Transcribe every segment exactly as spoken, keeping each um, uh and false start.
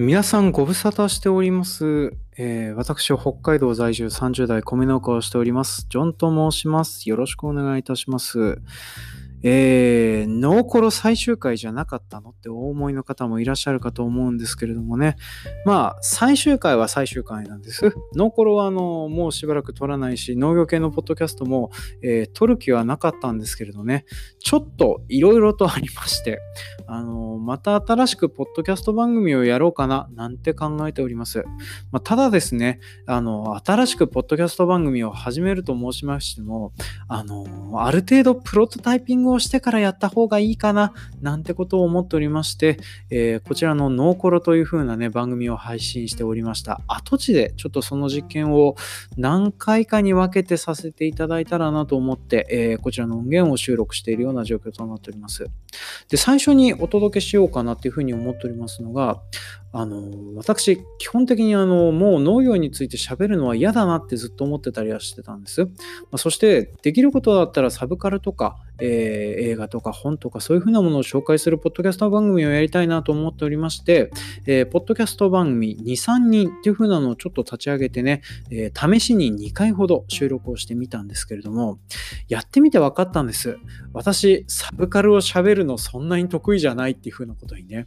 皆さんご無沙汰しております、えー、私は北海道在住さんじゅう代米農家をしておりますジョンと申します。よろしくお願いいたします。えー、ノーコロ最終回じゃなかったのってお思いの方もいらっしゃるかと思うんですけれどもね、まあ最終回は最終回なんです。ノーコロはあのもうしばらく撮らないし、農業系のポッドキャストも、えー、撮る気はなかったんですけれどね、ちょっといろいろとありまして、あのまた新しくポッドキャスト番組をやろうかななんて考えております。まあ、ただですね、あの新しくポッドキャスト番組を始めると申しましても、あのある程度プロトタイピングをしてからやった方がいいかななんてことを思っておりまして、えー、こちらのノーコロという風なね番組を配信しておりました。跡地でちょっとその実験を何回かに分けてさせていただいたらなと思って、えー、こちらの音源を収録しているような状況となっております。で、最初にお届けしようかなっていうふうに思っておりますのが、あの私基本的にあのもう農業について喋るのは嫌だなってずっと思ってたりはしてたんです。まあ、そしてできることだったらサブカルとか、えー、映画とか本とかそういうふうなものを紹介するポッドキャスト番組をやりたいなと思っておりまして、えー、ポッドキャスト番組 に,さん 人っていうふうなのをちょっと立ち上げてね、えー、試しににかいほど収録をしてみたんですけれども、やってみて分かったんです。私サブカルを喋るのそんなに得意じゃないっていうふうなことにね、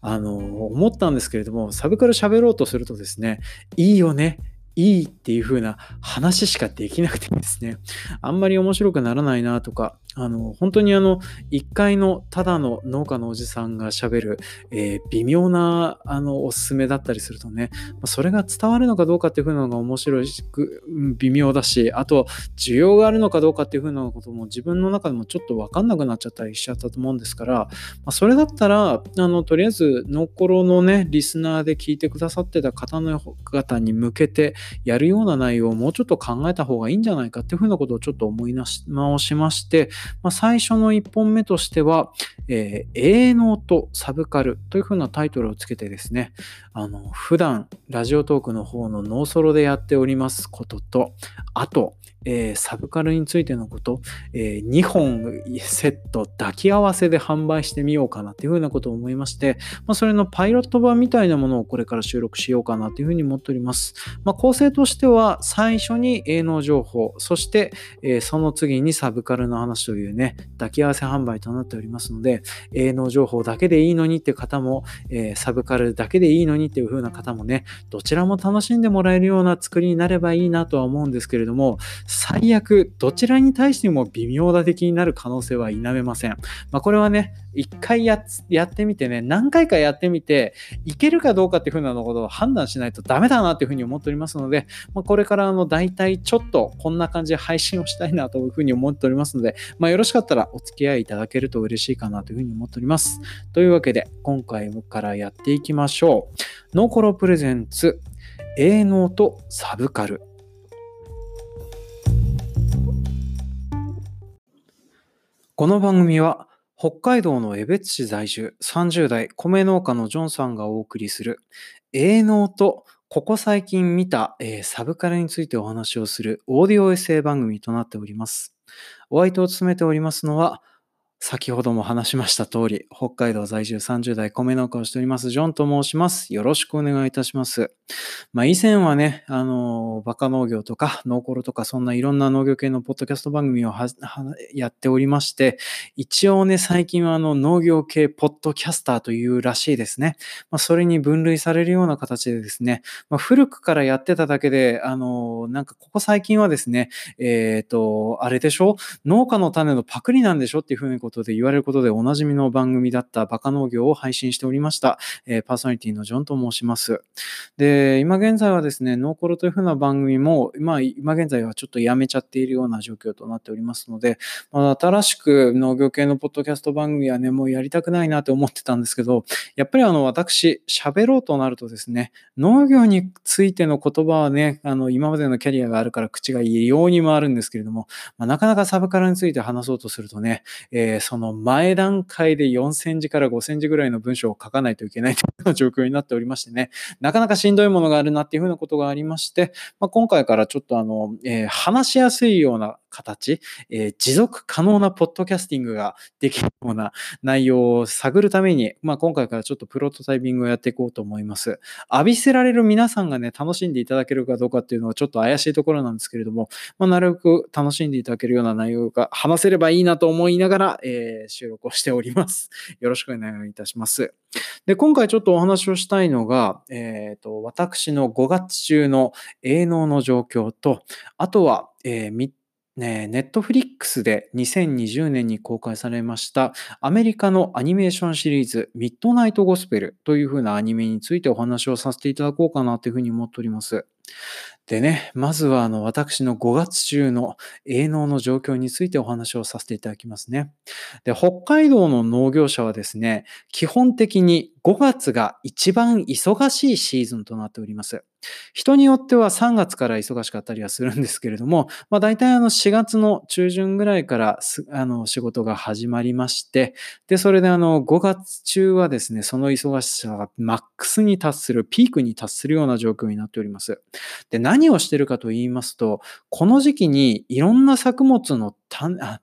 あの思ったんですけれども、サブカル喋ろうとするとですね、いいよねいいっていう風な話しかできなくてですね、あんまり面白くならないなとか、あの本当にあのいっかいのただの農家のおじさんが喋る、えー、微妙なあのおすすめだったりするとね、それが伝わるのかどうかっていう風なのが面白く微妙だし、あと需要があるのかどうかっていう風なことも自分の中でもちょっと分かんなくなっちゃったりしちゃったと思うんですから、まあ、それだったらあのとりあえずノーコロのねリスナーで聞いてくださってた方の方に向けてやるような内容をもうちょっと考えた方がいいんじゃないかっていうふうなことをちょっと思い直しまして、まあ、最初のいっぽんめとしては、えー、営農とサブカルというふうなタイトルをつけてですね、あの普段ラジオトークの方のノーソロでやっておりますことと、あと、えー、サブカルについてのこと、えー、にほんセット抱き合わせで販売してみようかなっていうふうなことを思いまして、まあ、それのパイロット版みたいなものをこれから収録しようかなというふうに思っております。まあ構成としては最初に営農情報、そして、えー、その次にサブカルの話というね抱き合わせ販売となっておりますので、営農情報だけでいいのにって方も、えー、サブカルだけでいいのにっていう風な方もね、どちらも楽しんでもらえるような作りになればいいなとは思うんですけれども、最悪どちらに対しても微妙な出来になる可能性は否めません。まあ、これはね一回 や, やってみてね何回かやってみていけるかどうかっていう風なことを判断しないとダメだなっていう風に思っておりますのででまあ、これからあのだいたいちょっとこんな感じで配信をしたいなというふうに思っておりますので、まあ、よろしかったらお付き合いいただけると嬉しいかなというふうに思っております。というわけで今回からやっていきましょう。ノーコロプレゼンツ営農とサブカル。この番組は北海道の江別市在住さんじゅう代米農家のジョンさんがお送りする営農とここ最近見た、えー、サブカルについてお話をするオーディオエッセイ番組となっております。お相手を務めておりますのは、先ほども話しました通り、北海道在住さんじゅう代米農家をしておりますジョンと申します。よろしくお願いいたします。まあ以前はね、あのバカ農業とかノーコロとかそんないろんな農業系のポッドキャスト番組をははやっておりまして、一応ね最近はあの農業系ポッドキャスターというらしいですね。まあそれに分類されるような形でですね、まあ、古くからやってただけで、あのなんかここ最近はですね、えっとあれでしょ、農家の種のパクリなんでしょっていうふうにで言われることでおなじみの番組だったバカ農業を配信しておりました、えー、パーソナリティのジョンと申します。で、今現在はですねノーコロというふうな番組も、まあ、今現在はちょっとやめちゃっているような状況となっておりますので、まあ、新しく農業系のポッドキャスト番組はねもうやりたくないなと思ってたんですけど、やっぱりあの私喋ろうとなるとですね農業についての言葉はねあの今までのキャリアがあるから口が異様に回るんですけれども、まあ、なかなかサブカルについて話そうとするとね、えーその前段階でよんセンチからごセンチぐらいの文章を書かないといけないという状況になっておりましてね、なかなかしんどいものがあるなっていうふうなことがありまして、まあ、今回からちょっとあの、えー、話しやすいような形、えー、持続可能なポッドキャスティングができるような内容を探るために、まあ、今回からちょっとプロトタイピングをやっていこうと思います。浴びせられる皆さんがね、楽しんでいただけるかどうかっていうのはちょっと怪しいところなんですけれども、まあ、なるべく楽しんでいただけるような内容が話せればいいなと思いながら、えー、収録をしております。よろしくお願いいたします。で、今回ちょっとお話をしたいのが、えーと、私のごがつ中の営農の状況と、あとは、えー、みネットフリックスでにせんにじゅうねんに公開されましたアメリカのアニメーションシリーズミッドナイトゴスペルというふうなアニメについてお話をさせていただこうかなというふうに思っております。でね、まずはあの私のごがつ中の営農の状況についてお話をさせていただきますね。で、北海道の農業者はですね、基本的にごがつが一番忙しいシーズンとなっております。人によってはさんがつから忙しかったりはするんですけれども、まあ、大体あのしがつの中旬ぐらいからあの仕事が始まりまして、で、それであのごがつ中はですね、その忙しさがマックスに達する、ピークに達するような状況になっております。で、何をしているかと言いますと、この時期にいろんな作物の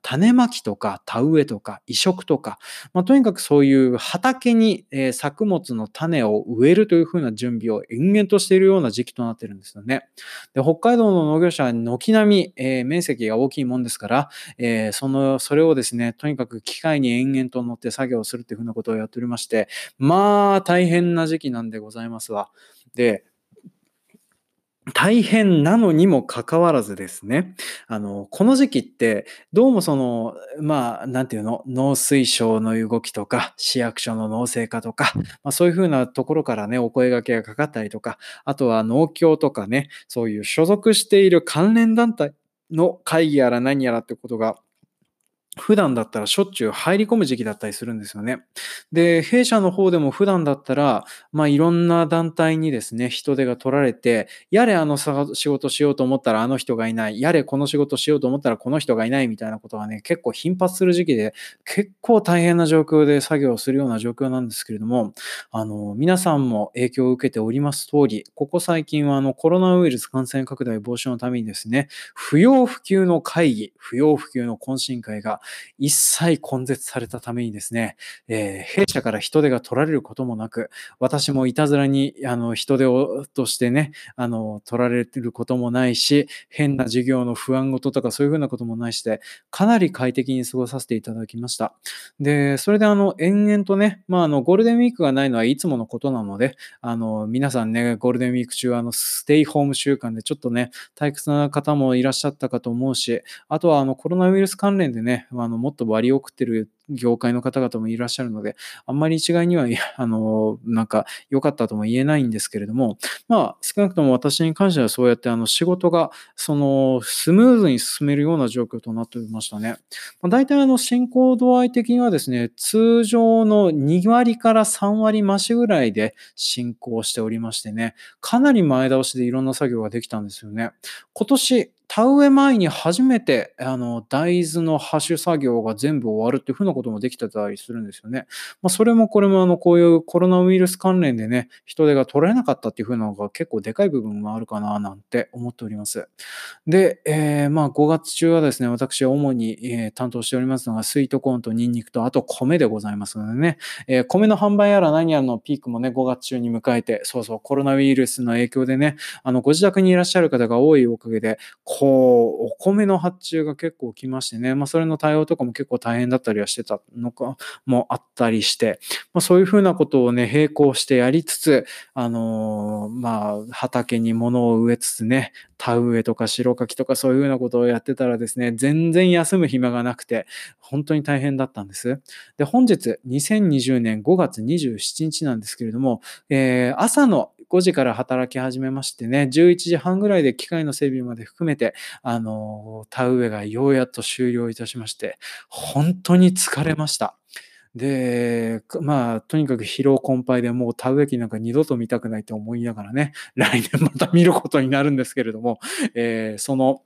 種まきとか田植えとか移植とか、まあ、とにかくそういう畑に作物の種を植えるというふうな準備を延々としているような時期となっているんですよね。で、北海道の農業者は軒並み、えー、面積が大きいもんですから、えー、そのそれをですね、とにかく機械に延々と乗って作業するというふうなことをやっておりまして、まあ大変な時期なんでございますわ。で、大変なのにもかかわらずですね、あの、この時期って、どうもその、まあ、なんていうの、農水省の動きとか、市役所の農政課とか、まあ、そういうふうなところからね、お声掛けがかかったりとか、あとは農協とかね、そういう所属している関連団体の会議やら何やらってことが、普段だったらしょっちゅう入り込む時期だったりするんですよね。で、弊社の方でも普段だったら、まあいろんな団体にですね、人手が取られて、やれあの仕事しようと思ったらあの人がいない、やれこの仕事しようと思ったらこの人がいないみたいなことがね、結構頻発する時期で、結構大変な状況で作業をするような状況なんですけれども、あの、皆さんも影響を受けております通り、ここ最近はあのコロナウイルス感染拡大防止のためにですね、不要不急の会議、不要不急の懇親会が一切根絶されたためにですね、えー、弊社から人手が取られることもなく、私もいたずらにあの人手をとしてね、あの取られることもないし、変な事業の不安事とかそういうふうなこともないして、かなり快適に過ごさせていただきました。で、それであの延々とね、まあ、あのゴールデンウィークがないのはいつものことなので、あの皆さんね、ゴールデンウィーク中はあのステイホーム習慣でちょっとね、退屈な方もいらっしゃったかと思うし、あとはあのコロナウイルス関連でね、あのもっと割を食ってる業界の方々もいらっしゃるので、あんまり一概にはあのなんか良かったとも言えないんですけれども、まあ少なくとも私に関してはそうやってあの仕事がそのスムーズに進めるような状況となっておりましたね。まあ、大体あの進行度合い的にはですね、通常のにわりからさんわり増しぐらいで進行しておりましてね、かなり前倒しでいろんな作業ができたんですよね。今年田植え前に初めてあの大豆の播種作業が全部終わるっていうふうなこともできてたりするんですよね。まあ、それもこれもあのこういうコロナウイルス関連でね、人手が取れなかったっていうふうなのが結構でかい部分もあるかななんて思っております。で、えー、まあごがつ中はですね、私は主に、えー、担当しておりますのがスイートコーンとニンニクとあと米でございますのでね、えー、米の販売やら何やらのピークもね、ごがつ中に迎えて、そうそうコロナウイルスの影響でね、あのご自宅にいらっしゃる方が多いおかげで、こうお米の発注が結構来ましてね、まあ、それの対応とかも結構大変だったりはしてたのかもあったりして、まあ、そういうふうなことをね並行してやりつつ、あのー、まあ畑に物を植えつつね、田植えとか白柿とかそういうふうなことをやってたらですね、全然休む暇がなくて本当に大変だったんです。で、本日にせんにじゅうねんごがつにじゅうしちにちなんですけれども、えー、朝のごじから働き始めましてね、じゅういちじはんぐらいで機械の整備まで含めて、あの、田植えがようやっと終了いたしまして、本当に疲れました。で、まあ、とにかく疲労困憊でもう田植え機なんか二度と見たくないと思いながらね、来年また見ることになるんですけれども、えー、その、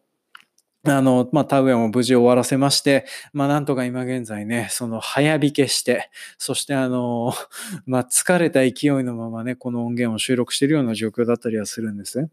あの、まあ、田植えも無事終わらせまして、まあ、なんとか今現在ね、その早引けして、そしてあの、まあ、疲れた勢いのままね、この音源を収録しているような状況だったりはするんですね。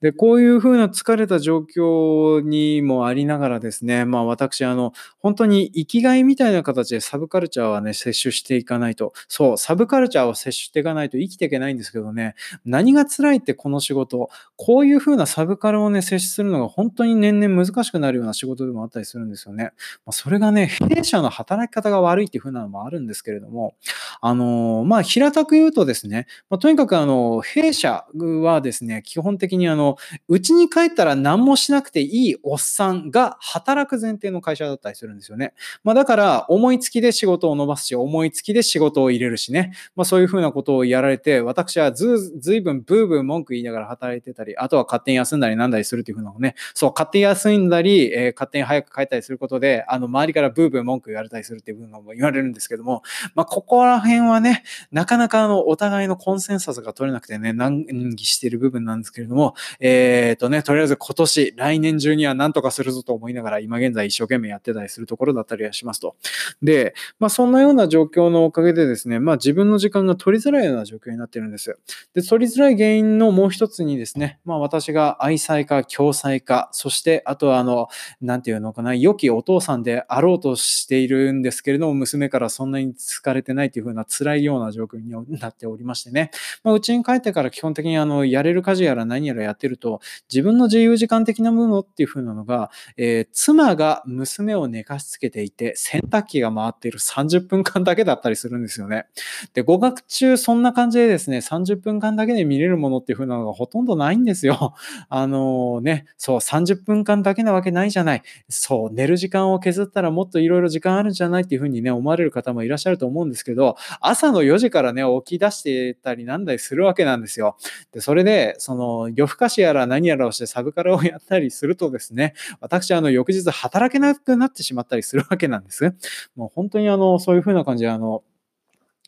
で、こういう風な疲れた状況にもありながらですね、まあ、私、あの、本当に生きがいみたいな形でサブカルチャーはね、摂取していかないと、そう、サブカルチャーを摂取していかないと生きていけないんですけどね、何が辛いってこの仕事、こういう風なサブカルをね、摂取するのが本当に年々難しい。難しくなるような仕事でもあったりするんですよね。まあ、それがね、弊社の働き方が悪いっていう風なのもあるんですけれども、あのー、まあ、平たく言うとですね、まあ、とにかくあの、弊社はですね、基本的にあの、うちに帰ったら何もしなくていいおっさんが働く前提の会社だったりするんですよね。まあ、だから、思いつきで仕事を伸ばすし、思いつきで仕事を入れるしね、まあ、そういう風なことをやられて、私はず、ずいぶんブーブー文句言いながら働いてたり、あとは勝手に休んだりなんだりするっていう風なのね、そう、勝手に休んだたり、えー、勝手に早く帰ったりすることで、あの、周りからブーブー文句言われたりするっていうのも言われるんですけども、まあ、ここら辺はね、なかなかあの、お互いのコンセンサスが取れなくてね、難儀している部分なんですけれども、えーとね、とりあえず今年、来年中には何とかするぞと思いながら、今現在一生懸命やってたりするところだったりはしますと。で、まあ、そんなような状況のおかげでですね、まあ、自分の時間が取りづらいような状況になってるんです。で、取りづらい原因のもう一つにですね、まあ、私が愛妻家、共妻家、そして、あとは、あの、なんていうのかな、良きお父さんであろうとしているんですけれども、娘からそんなに疲れてないというふうな辛いような状況になっておりましてね。まあ、うちに帰ってから基本的にあの、やれる家事やら何やらやってると、自分の自由時間的なものっていうふうなのが、えー、妻が娘を寝かしつけていて、洗濯機が回っているさんじゅっぷんかんだけだったりするんですよね。で、語学中そんな感じでですね、さんじゅっぷんかんだけで見れるものっていうふうなのがほとんどないんですよ。あのー、ね、そう、さんじゅっぷんかんだけなわけないじゃない。そう、寝る時間を削ったらもっといろいろ時間あるんじゃないっていう風にね、思われる方もいらっしゃると思うんですけど、朝のよじからね、起き出してたりなんだりするわけなんですよ。で、それで、その、夜更かしやら何やらをしてサブカルをやったりするとですね、私、あの、翌日働けなくなってしまったりするわけなんです。もう本当にあの、そういう風な感じで、あの、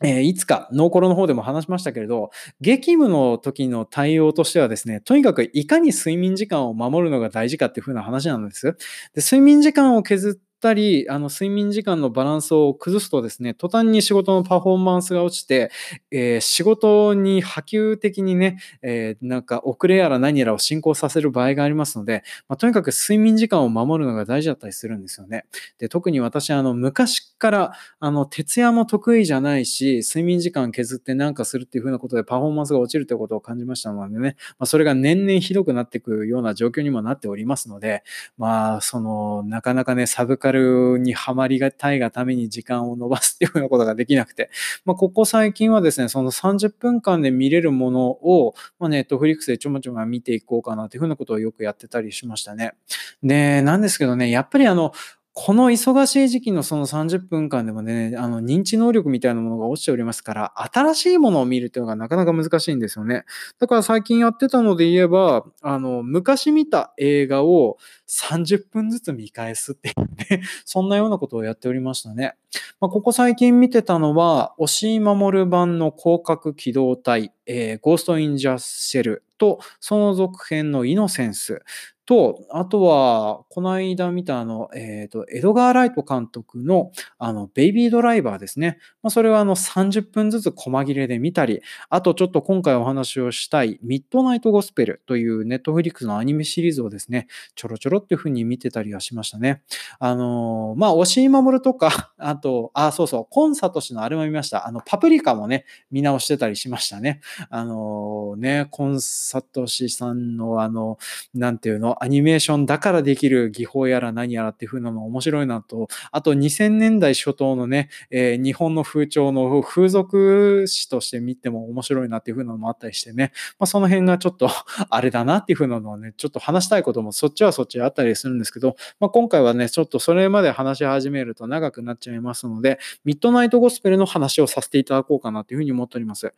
えー、いつか、ノーコロの方でも話しましたけれど、激務の時の対応としてはですね、とにかくいかに睡眠時間を守るのが大事かっていう風な話なんです。で、睡眠時間を削って、やっぱりあの睡眠時間のバランスを崩すとですね、途端に仕事のパフォーマンスが落ちて、えー、仕事に波及的にね、えー、なんか遅れやら何やらを進行させる場合がありますので、まあ、とにかく睡眠時間を守るのが大事だったりするんですよね。で、特に私あの昔からあの徹夜も得意じゃないし、睡眠時間削ってなんかするっていう風なことでパフォーマンスが落ちるということを感じましたのでね、まあ、それが年々ひどくなっていくような状況にもなっておりますので、まあそのなかなかねサブカルにハマりがたいがために時間を伸ばすっていうようなことができなくて、まあ、ここ最近はですね、そのさんじゅっぷんかんで見れるものを、まあ、ネットフリックスでちょまちょま見ていこうかなというふうなことをよくやってたりしましたね。で、なんですけどね、やっぱりあの、この忙しい時期のそのさんじゅっぷんかんでもね、あの認知能力みたいなものが落ちておりますから、新しいものを見るというのがなかなか難しいんですよね。だから最近やってたので言えば、あの、昔見た映画をさんじゅっぷんずつ見返すっていうね、そんなようなことをやっておりましたね。まあ、ここ最近見てたのは、押井守版の攻殻機動隊、えー、ゴースト・イン・ジャシェルと、その続編のイノセンス、と、あとは、この間見たあの、えっと、エドガー・ライト監督の、あの、ベイビードライバーですね。まあ、それはあの、さんじゅっぷんずつ細切れで見たり、あとちょっと今回お話をしたい、ミッドナイト・ゴスペルというネットフリックスのアニメシリーズをですね、ちょろちょろっていう風に見てたりはしましたね。あのー、まあ、押井守とか、あと、あ、そうそう、コンサトシのあれも見ました。あの、パプリカもね、見直してたりしましたね。あのー、ね、コンサトシさんのあの、なんていうの、アニメーションだからできる技法やら何やらっていう風なのも面白いなと、あとにせんねんだい初頭のね、えー、日本の風潮の風俗史として見ても面白いなっていう風なのもあったりしてね、まあ、その辺がちょっとあれだなっていう風なのはね、ちょっと話したいこともそっちはそっちあったりするんですけど、まあ、今回はね、ちょっとそれまで話し始めると長くなっちゃいますので、ミッドナイトゴスペルの話をさせていただこうかなという風に思っております。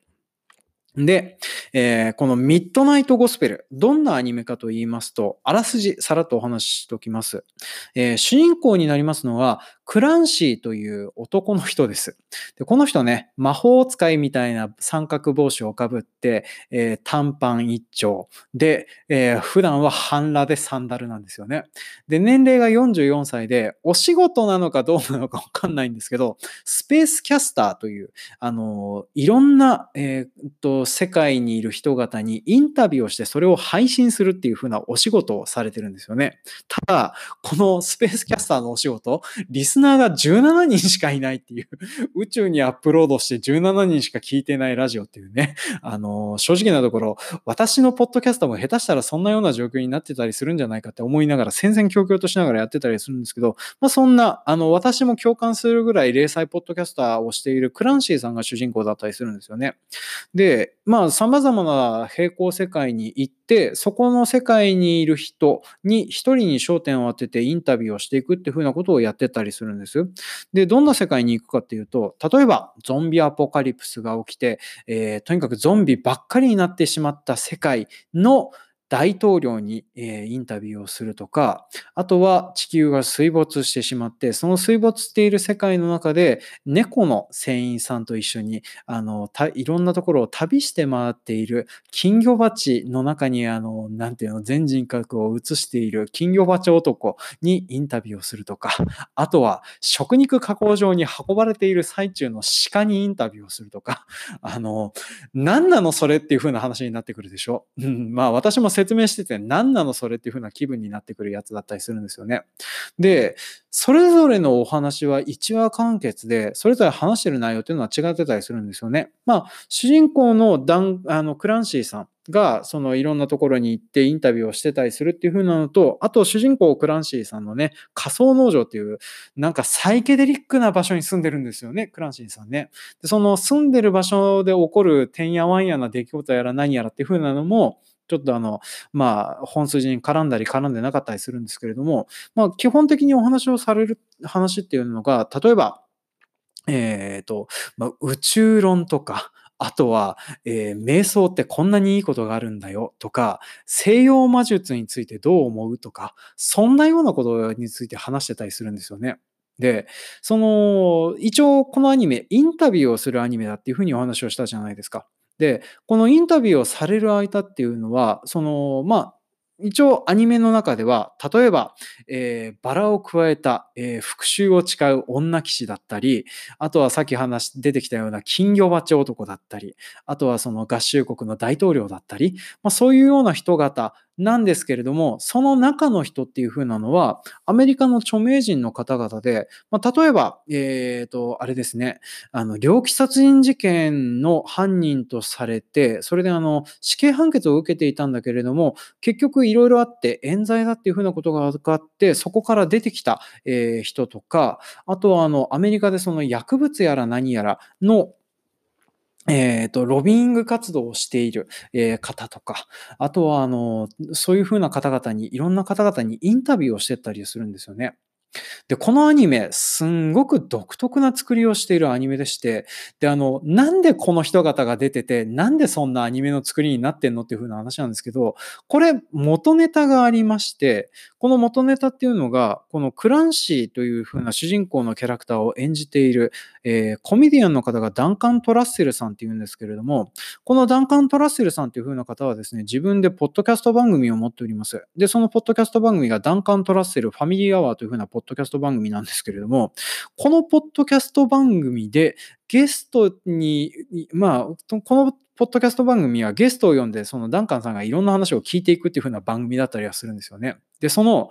で、えー、このミッドナイトゴスペル、どんなアニメかと言いますと、あらすじさらっとお話ししておきます。えー、主人公になりますのは、クランシーという男の人です。で、この人ね、魔法使いみたいな三角帽子をかぶって、えー、短パン一丁で、えー、普段は半裸でサンダルなんですよね。で、年齢がよんじゅうよんさいで、お仕事なのかどうなのかわかんないんですけど、スペースキャスターという、あのー、いろんな、えー、っと、世界にいる人々にインタビューをして、それを配信するっていう風なお仕事をされてるんですよね。ただ、このスペースキャスターのお仕事、リスリスナーがじゅうななにんしかいないっていう、宇宙にアップロードしてじゅうななにんしか聞いてないラジオっていうね、あの、正直なところ、私のポッドキャストも下手したらそんなような状況になってたりするんじゃないかって思いながら、戦々恐々としながらやってたりするんですけど、まあそんな、あの、私も共感するぐらい零細ポッドキャスターをしているクランシーさんが主人公だったりするんですよね。で、まあ様々な平行世界に行って、そこの世界にいる人に一人に焦点を当ててインタビューをしていくっていうふうなことをやってたりするんです。で、どんな世界に行くかっていうと、例えばゾンビアポカリプスが起きて、えー、とにかくゾンビばっかりになってしまった世界の大統領に、えー、インタビューをするとか、あとは地球が水没してしまって、その水没している世界の中で猫の船員さんと一緒にあのたいろんなところを旅して回っている金魚鉢の中にあのなんていうの全人格を映している金魚鉢男にインタビューをするとか、あとは食肉加工場に運ばれている最中の鹿にインタビューをするとか、あの何なのそれっていう風な話になってくるでしょ。うん、まあ私も。説明してて何なのそれっていう風な気分になってくるやつだったりするんですよね。で、それぞれのお話はいちわ完結で、それぞれ話してる内容っていうのは違ってたりするんですよね。まあ、主人公のダン、あの、クランシーさんが、そのいろんなところに行ってインタビューをしてたりするっていう風なのと、あと主人公クランシーさんのね、仮想農場っていう、なんかサイケデリックな場所に住んでるんですよね、クランシーさんね。で、その住んでる場所で起こるてんやわんやな出来事やら何やらっていう風なのも、ちょっとあの、まあ、本筋に絡んだり絡んでなかったりするんですけれども、まあ、基本的にお話をされる話っていうのが、例えば、えっと、まあ、宇宙論とか、あとは、えー、瞑想ってこんなにいいことがあるんだよとか、西洋魔術についてどう思うとか、そんなようなことについて話してたりするんですよね。で、その、一応このアニメ、インタビューをするアニメだっていうふうにお話をしたじゃないですか。で、このインタビューをされる間っていうのは、その、まあ、一応アニメの中では、例えば、えー、バラを加えた、えー、復讐を誓う女騎士だったり、あとはさっき話出てきたような金魚鉢男だったり、あとはその合衆国の大統領だったり、まあ、そういうような人々なんですけれども、その中の人っていう風なのは、アメリカの著名人の方々で、まあ、例えば、えっと、あれですね、あの、猟奇殺人事件の犯人とされて、それであの、死刑判決を受けていたんだけれども、結局いろいろあって、冤罪だっていう風なことが分かって、そこから出てきた、えー、人とか、あとはあの、アメリカでその薬物やら何やらの、えっと、ロビーイング活動をしている、えー、方とか、あとは、あの、そういう風な方々に、いろんな方々にインタビューをしてったりするんですよね。で、このアニメ、すんごく独特な作りをしているアニメでして、で、あの、なんでこの人々が出てて、なんでそんなアニメの作りになってんのっていう風な話なんですけど、これ、元ネタがありまして、この元ネタっていうのが、このクランシーという風な主人公のキャラクターを演じている、えー、コメディアンの方がダンカン・トラッセルさんっていうんですけれども、このダンカン・トラッセルさんっていう風な方はですね、自分でポッドキャスト番組を持っております。で、そのポッドキャスト番組がダンカン・トラッセルファミリーアワーという風なポッドキャスト番組なんですけれども、このポッドキャスト番組でゲストに、まあ、このポッドキャスト番組はゲストを呼んで、そのダンカンさんがいろんな話を聞いていくっていう風な番組だったりはするんですよね。で、その、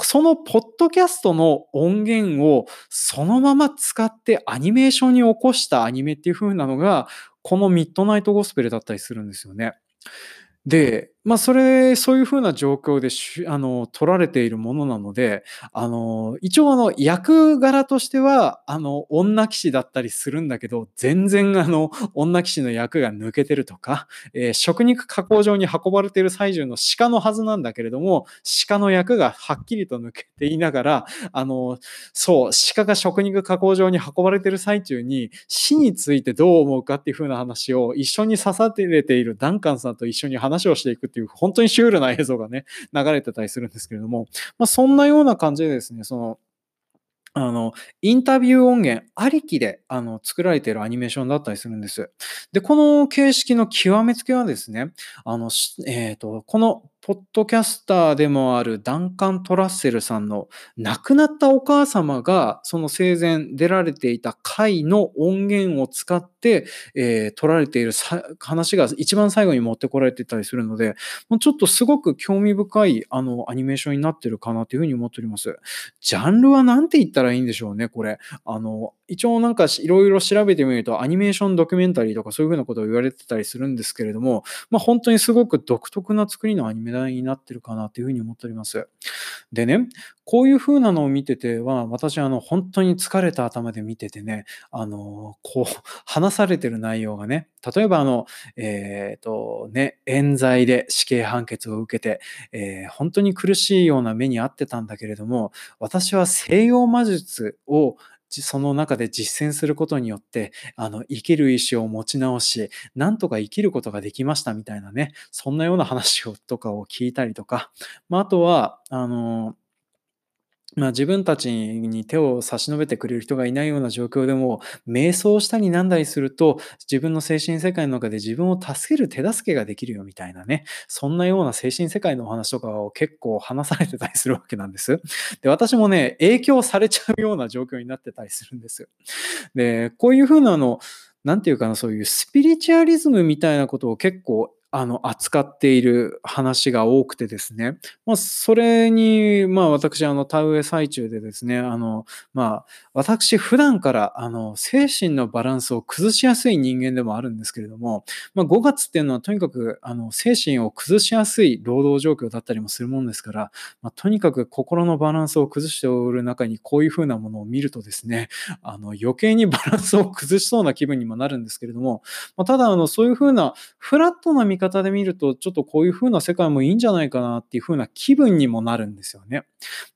そのポッドキャストの音源をそのまま使ってアニメーションに起こしたアニメっていう風なのが、このミッドナイトゴスペルだったりするんですよね。で、まあ、それ、そういう風な状況で、あの、撮られているものなので、あの、一応、あの、役柄としては、あの、女騎士だったりするんだけど、全然、あの、女騎士の役が抜けてるとか、えー、食肉加工場に運ばれている最中の鹿のはずなんだけれども、鹿の役がはっきりと抜けていながら、あの、そう、鹿が食肉加工場に運ばれている最中に、死についてどう思うかっていう風な話を、一緒に刺されているダンカンさんと一緒に話話をしていくっていう本当にシュールな映像がね流れてたりするんですけれども、まあ、そんなような感じでですね、そのあの、インタビュー音源ありきで、あの、作られているアニメーションだったりするんです。で、この形式の極めつけはですね、あの、えっと、この、ポッドキャスターでもあるダンカン・トラッセルさんの亡くなったお母様がその生前出られていた回の音源を使って、えー、撮られている話が一番最後に持ってこられてたりするので、ちょっとすごく興味深いあのアニメーションになってるかなというふうに思っております。ジャンルはなんて言ったらいいんでしょうね、これ。あの、一応なんかいろいろ調べてみるとアニメーションドキュメンタリーとかそういうふうなことを言われてたりするんですけれども、まあ本当にすごく独特な作りのアニメになってるかなというふうに思っております。でね、こういうふうなのを見てては、私あの本当に疲れた頭で見ててね、あのこう話されてる内容がね、例えばあのえっとね冤罪で死刑判決を受けて、えー、本当に苦しいような目に遭ってたんだけれども、私は西洋魔術をその中で実践することによってあの生きる意志を持ち直し、なんとか生きることができましたみたいなね、そんなような話をとかを聞いたりとか、まあ、あとはあのまあ、自分たちに手を差し伸べてくれる人がいないような状況でも瞑想したりなんだりすると自分の精神世界の中で自分を助ける手助けができるよみたいなね、そんなような精神世界のお話とかを結構話されてたりするわけなんです。で、私もね影響されちゃうような状況になってたりするんですよ。で、こういうふうなのなんていうかな、そういうスピリチュアリズムみたいなことを結構あの扱っている話が多くてですね、まあ、それに、まあ、私あの田植え最中でですね、あの、まあ、私普段からあの精神のバランスを崩しやすい人間でもあるんですけれども、まあ、ごがつっていうのはとにかくあの精神を崩しやすい労働状況だったりもするもんですから、まあ、とにかく心のバランスを崩しておる中にこういうふうなものを見るとですね、あの余計にバランスを崩しそうな気分にもなるんですけれども、まあ、ただあのそういうふうなフラットな見方方で見るとちょっとこういう風な世界もいいんじゃないかなっていう風な気分にもなるんですよね。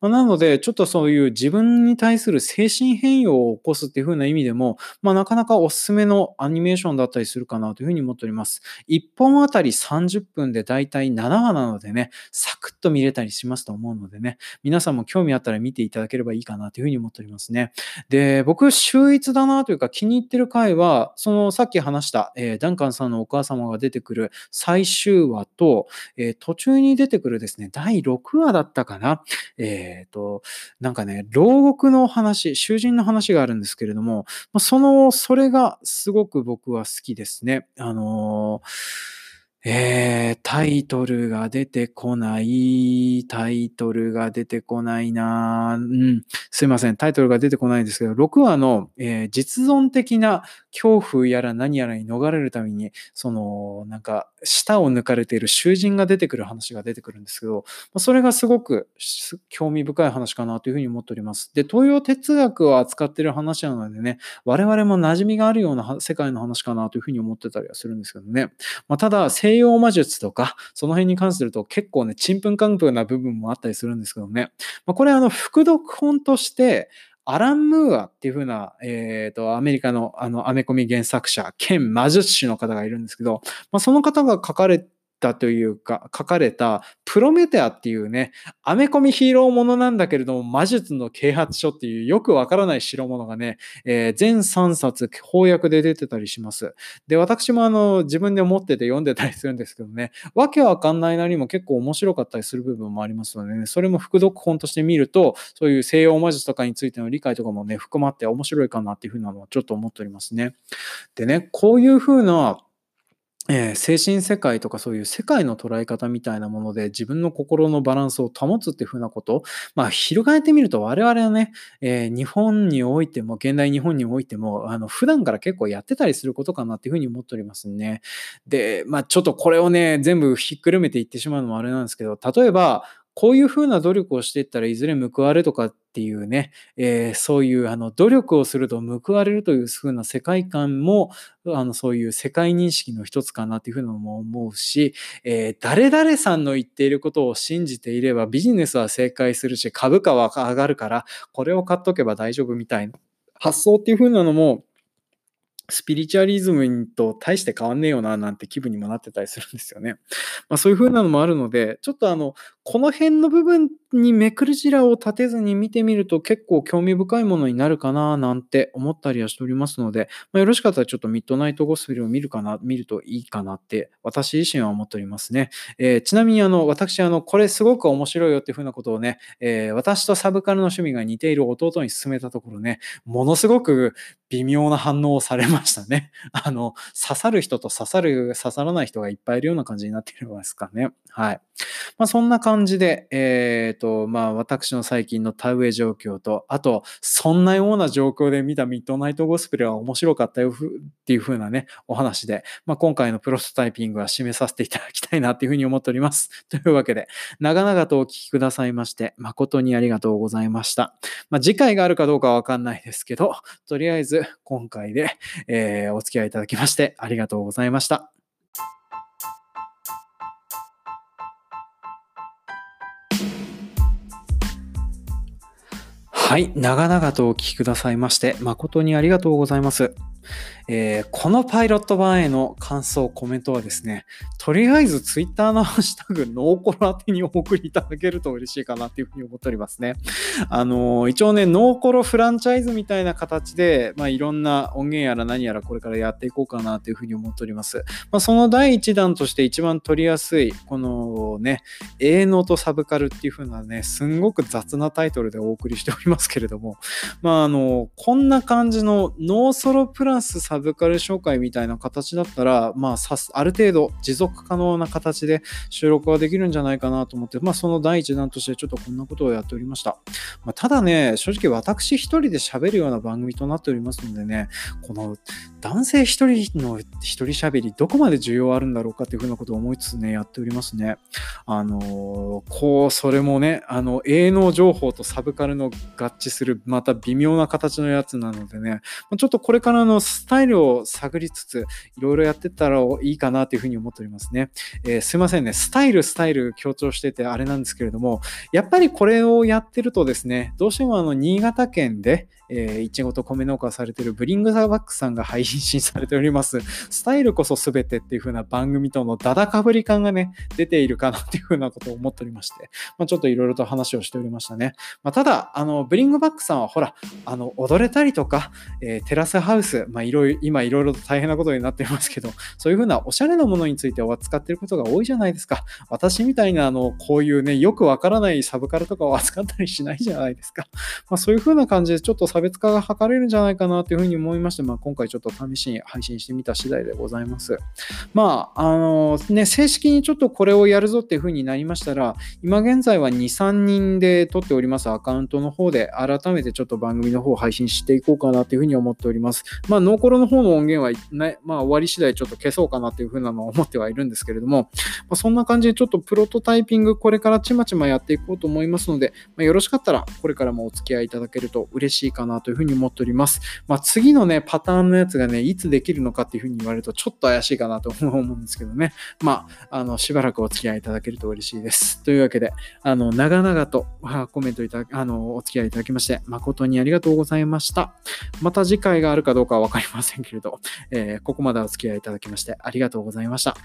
まあ、なのでちょっとそういう自分に対する精神変容を起こすっていう風な意味でも、まあ、なかなかおすすめのアニメーションだったりするかなという風に思っております。いっぽんあたりさんじゅっぷんでだいたいななわなのでね、サクッと見れたりしますと思うのでね、皆さんも興味あったら見ていただければいいかなという風に思っておりますね。で、僕秀逸だなというか気に入ってる回はそのさっき話した、えー、ダンカンさんのお母様が出てくる最終話と、えー、途中に出てくるですね、だいろくわだったかな。えっと、なんかね、牢獄の話、囚人の話があるんですけれども、その、それがすごく僕は好きですね。あのー、えー、タイトルが出てこない、タイトルが出てこないな、うん、すいません、タイトルが出てこないんですけど、ろくわの、えー、実存的な恐怖やら何やらに逃れるために、その、なんか、舌を抜かれている囚人が出てくる話が出てくるんですけど、それがすごく興味深い話かなというふうに思っております。で、東洋哲学を扱っている話なのでね、我々も馴染みがあるような世界の話かなというふうに思ってたりはするんですけどね。まあ、ただ、西洋魔術とかその辺に関すると結構ねちんぷんかんぷんな部分もあったりするんですけどね、まあ、これあの副読本としてアラン・ムーアっていう風な、えーと、アメリカのあのアメコミ原作者兼魔術師の方がいるんですけど、まあ、その方が書かれてだというか書かれたプロメテアっていうねアメコミヒーローものなんだけれども魔術の啓発書っていうよくわからない代物がね、えー、全さんさつ翻訳で出てたりします。で、私もあの自分で持ってて読んでたりするんですけどね、わけわかんないなりにも結構面白かったりする部分もありますのでね、それも副読本として見るとそういう西洋魔術とかについての理解とかもね含まって面白いかなっていうふうなのをちょっと思っておりますね。でね、こういうふうなえー、精神世界とかそういう世界の捉え方みたいなもので自分の心のバランスを保つっていうふうなこと、まあ広げてみると我々はね、えー、日本においても現代日本においてもあの普段から結構やってたりすることかなっていうふうに思っておりますね。で、まあちょっとこれをね全部ひっくるめていってしまうのもあれなんですけど、例えばこういうふうな努力をしていったらいずれ報われとかっていうね、えー、そういうあの努力をすると報われるというふうな世界観もあのそういう世界認識の一つかなっていうふうなのも思うし、えー、誰々さんの言っていることを信じていればビジネスは正解するし株価は上がるからこれを買っとけば大丈夫みたいな発想っていうふうなのもスピリチュアリズムと大して変わんねえよななんて気分にもなってたりするんですよね。まあ、そういう風なのもあるので、ちょっとあのこの辺の部分に目くじらを立てずに見てみると結構興味深いものになるかななんて思ったりはしておりますので、まあ、よろしかったらちょっとミッドナイトゴスペルを見るかな、見るといいかなって私自身は思っておりますね。えー、ちなみにあの私あのこれすごく面白いよっていうふうなことをね、えー、私とサブカルの趣味が似ている弟に勧めたところね、ものすごく微妙な反応をされましたね。あの刺さる人と刺さる刺さらない人がいっぱいいるような感じになっているんですかね。はい。まあそんな感じで、えーとまあ、私の最近の田植え状況と、あとそんなような状況で見たミッドナイトゴスペルは面白かったよっていう風なねお話で、まあ、今回のプロトタイピングは締めさせていただきたいなっていう風に思っております。というわけで長々とお聞きくださいまして誠にありがとうございました。まあ、次回があるかどうかは分かんないですけど、とりあえず今回で、えー、お付き合いいただきましてありがとうございました。はい、長々とお聞きくださいまして誠にありがとうございます。えー、このパイロット版への感想コメントはですね、とりあえずツイッターのハッシュタグノーコロ宛てにお送りいただけると嬉しいかなというふうに思っておりますね。あのー、一応ねノーコロフランチャイズみたいな形で、まあ、いろんな音源やら何やらこれからやっていこうかなというふうに思っております。まあ、その第一弾として一番取りやすいこのね営農とサブカルっていうふうなねすんごく雑なタイトルでお送りしておりますけれども、まああのー、こんな感じのノーソロプランサブカル紹介みたいな形だったら、まあ、ある程度持続可能な形で収録はできるんじゃないかなと思って、まあ、その第一弾としてちょっとこんなことをやっておりました。まあ、ただね正直私一人で喋るような番組となっておりますのでね、この男性一人の一人喋りどこまで需要あるんだろうかというふうなことを思いつつねやっておりますね。あのー、こうそれもねあの営農情報とサブカルの合致するまた微妙な形のやつなのでね、ちょっとこれからのスタイルを探りつついろいろやってったらいいかなというふうに思っておりますね。えー、すいませんねスタイルスタイル強調しててあれなんですけれども、やっぱりこれをやってるとですねどうしてもあの新潟県でいちごと米農家をされているブリングザバックさんが配信されておりますスタイルこそ全てっていう風な番組とのダダかぶり感がね出ているかなっていう風なことを思っておりまして、まあ、ちょっといろいろと話をしておりましたね。まあ、ただあのブリングバックさんはほらあの踊れたりとか、えー、テラスハウス、まあ、いろいろ今いろいろと大変なことになっていますけど、そういう風なおしゃれなものについては扱っていることが多いじゃないですか。私みたいなあのこういうねよくわからないサブカルとかを扱ったりしないじゃないですか。まあ、そういう風な感じでちょっと差別化が図れるんじゃないかなというふうに思いまして、まあ、今回ちょっと試しに配信してみた次第でございます。まああのね、正式にちょっとこれをやるぞっていうふうになりましたら、今現在は にさんにんで撮っておりますアカウントの方で改めてちょっと番組の方を配信していこうかなというふうに思っております。まあノーコロの方の音源は、ねまあ、終わり次第ちょっと消そうかなというふうなのを思ってはいるんですけれども、まあ、そんな感じでちょっとプロトタイピングこれからちまちまやっていこうと思いますので、まあ、よろしかったらこれからもお付き合いいただけると嬉しいかなかなというふうに思っております。まあ、次のねパターンのやつがねいつできるのかっていうふうに言われるとちょっと怪しいかなと思うんですけどね、まあ、あのしばらくお付き合いいただけると嬉しいです。というわけであの長々とコメントいただあのお付き合いいただきまして誠にありがとうございました。また次回があるかどうかは分かりませんけれど、えー、ここまでお付き合いいただきましてありがとうございました。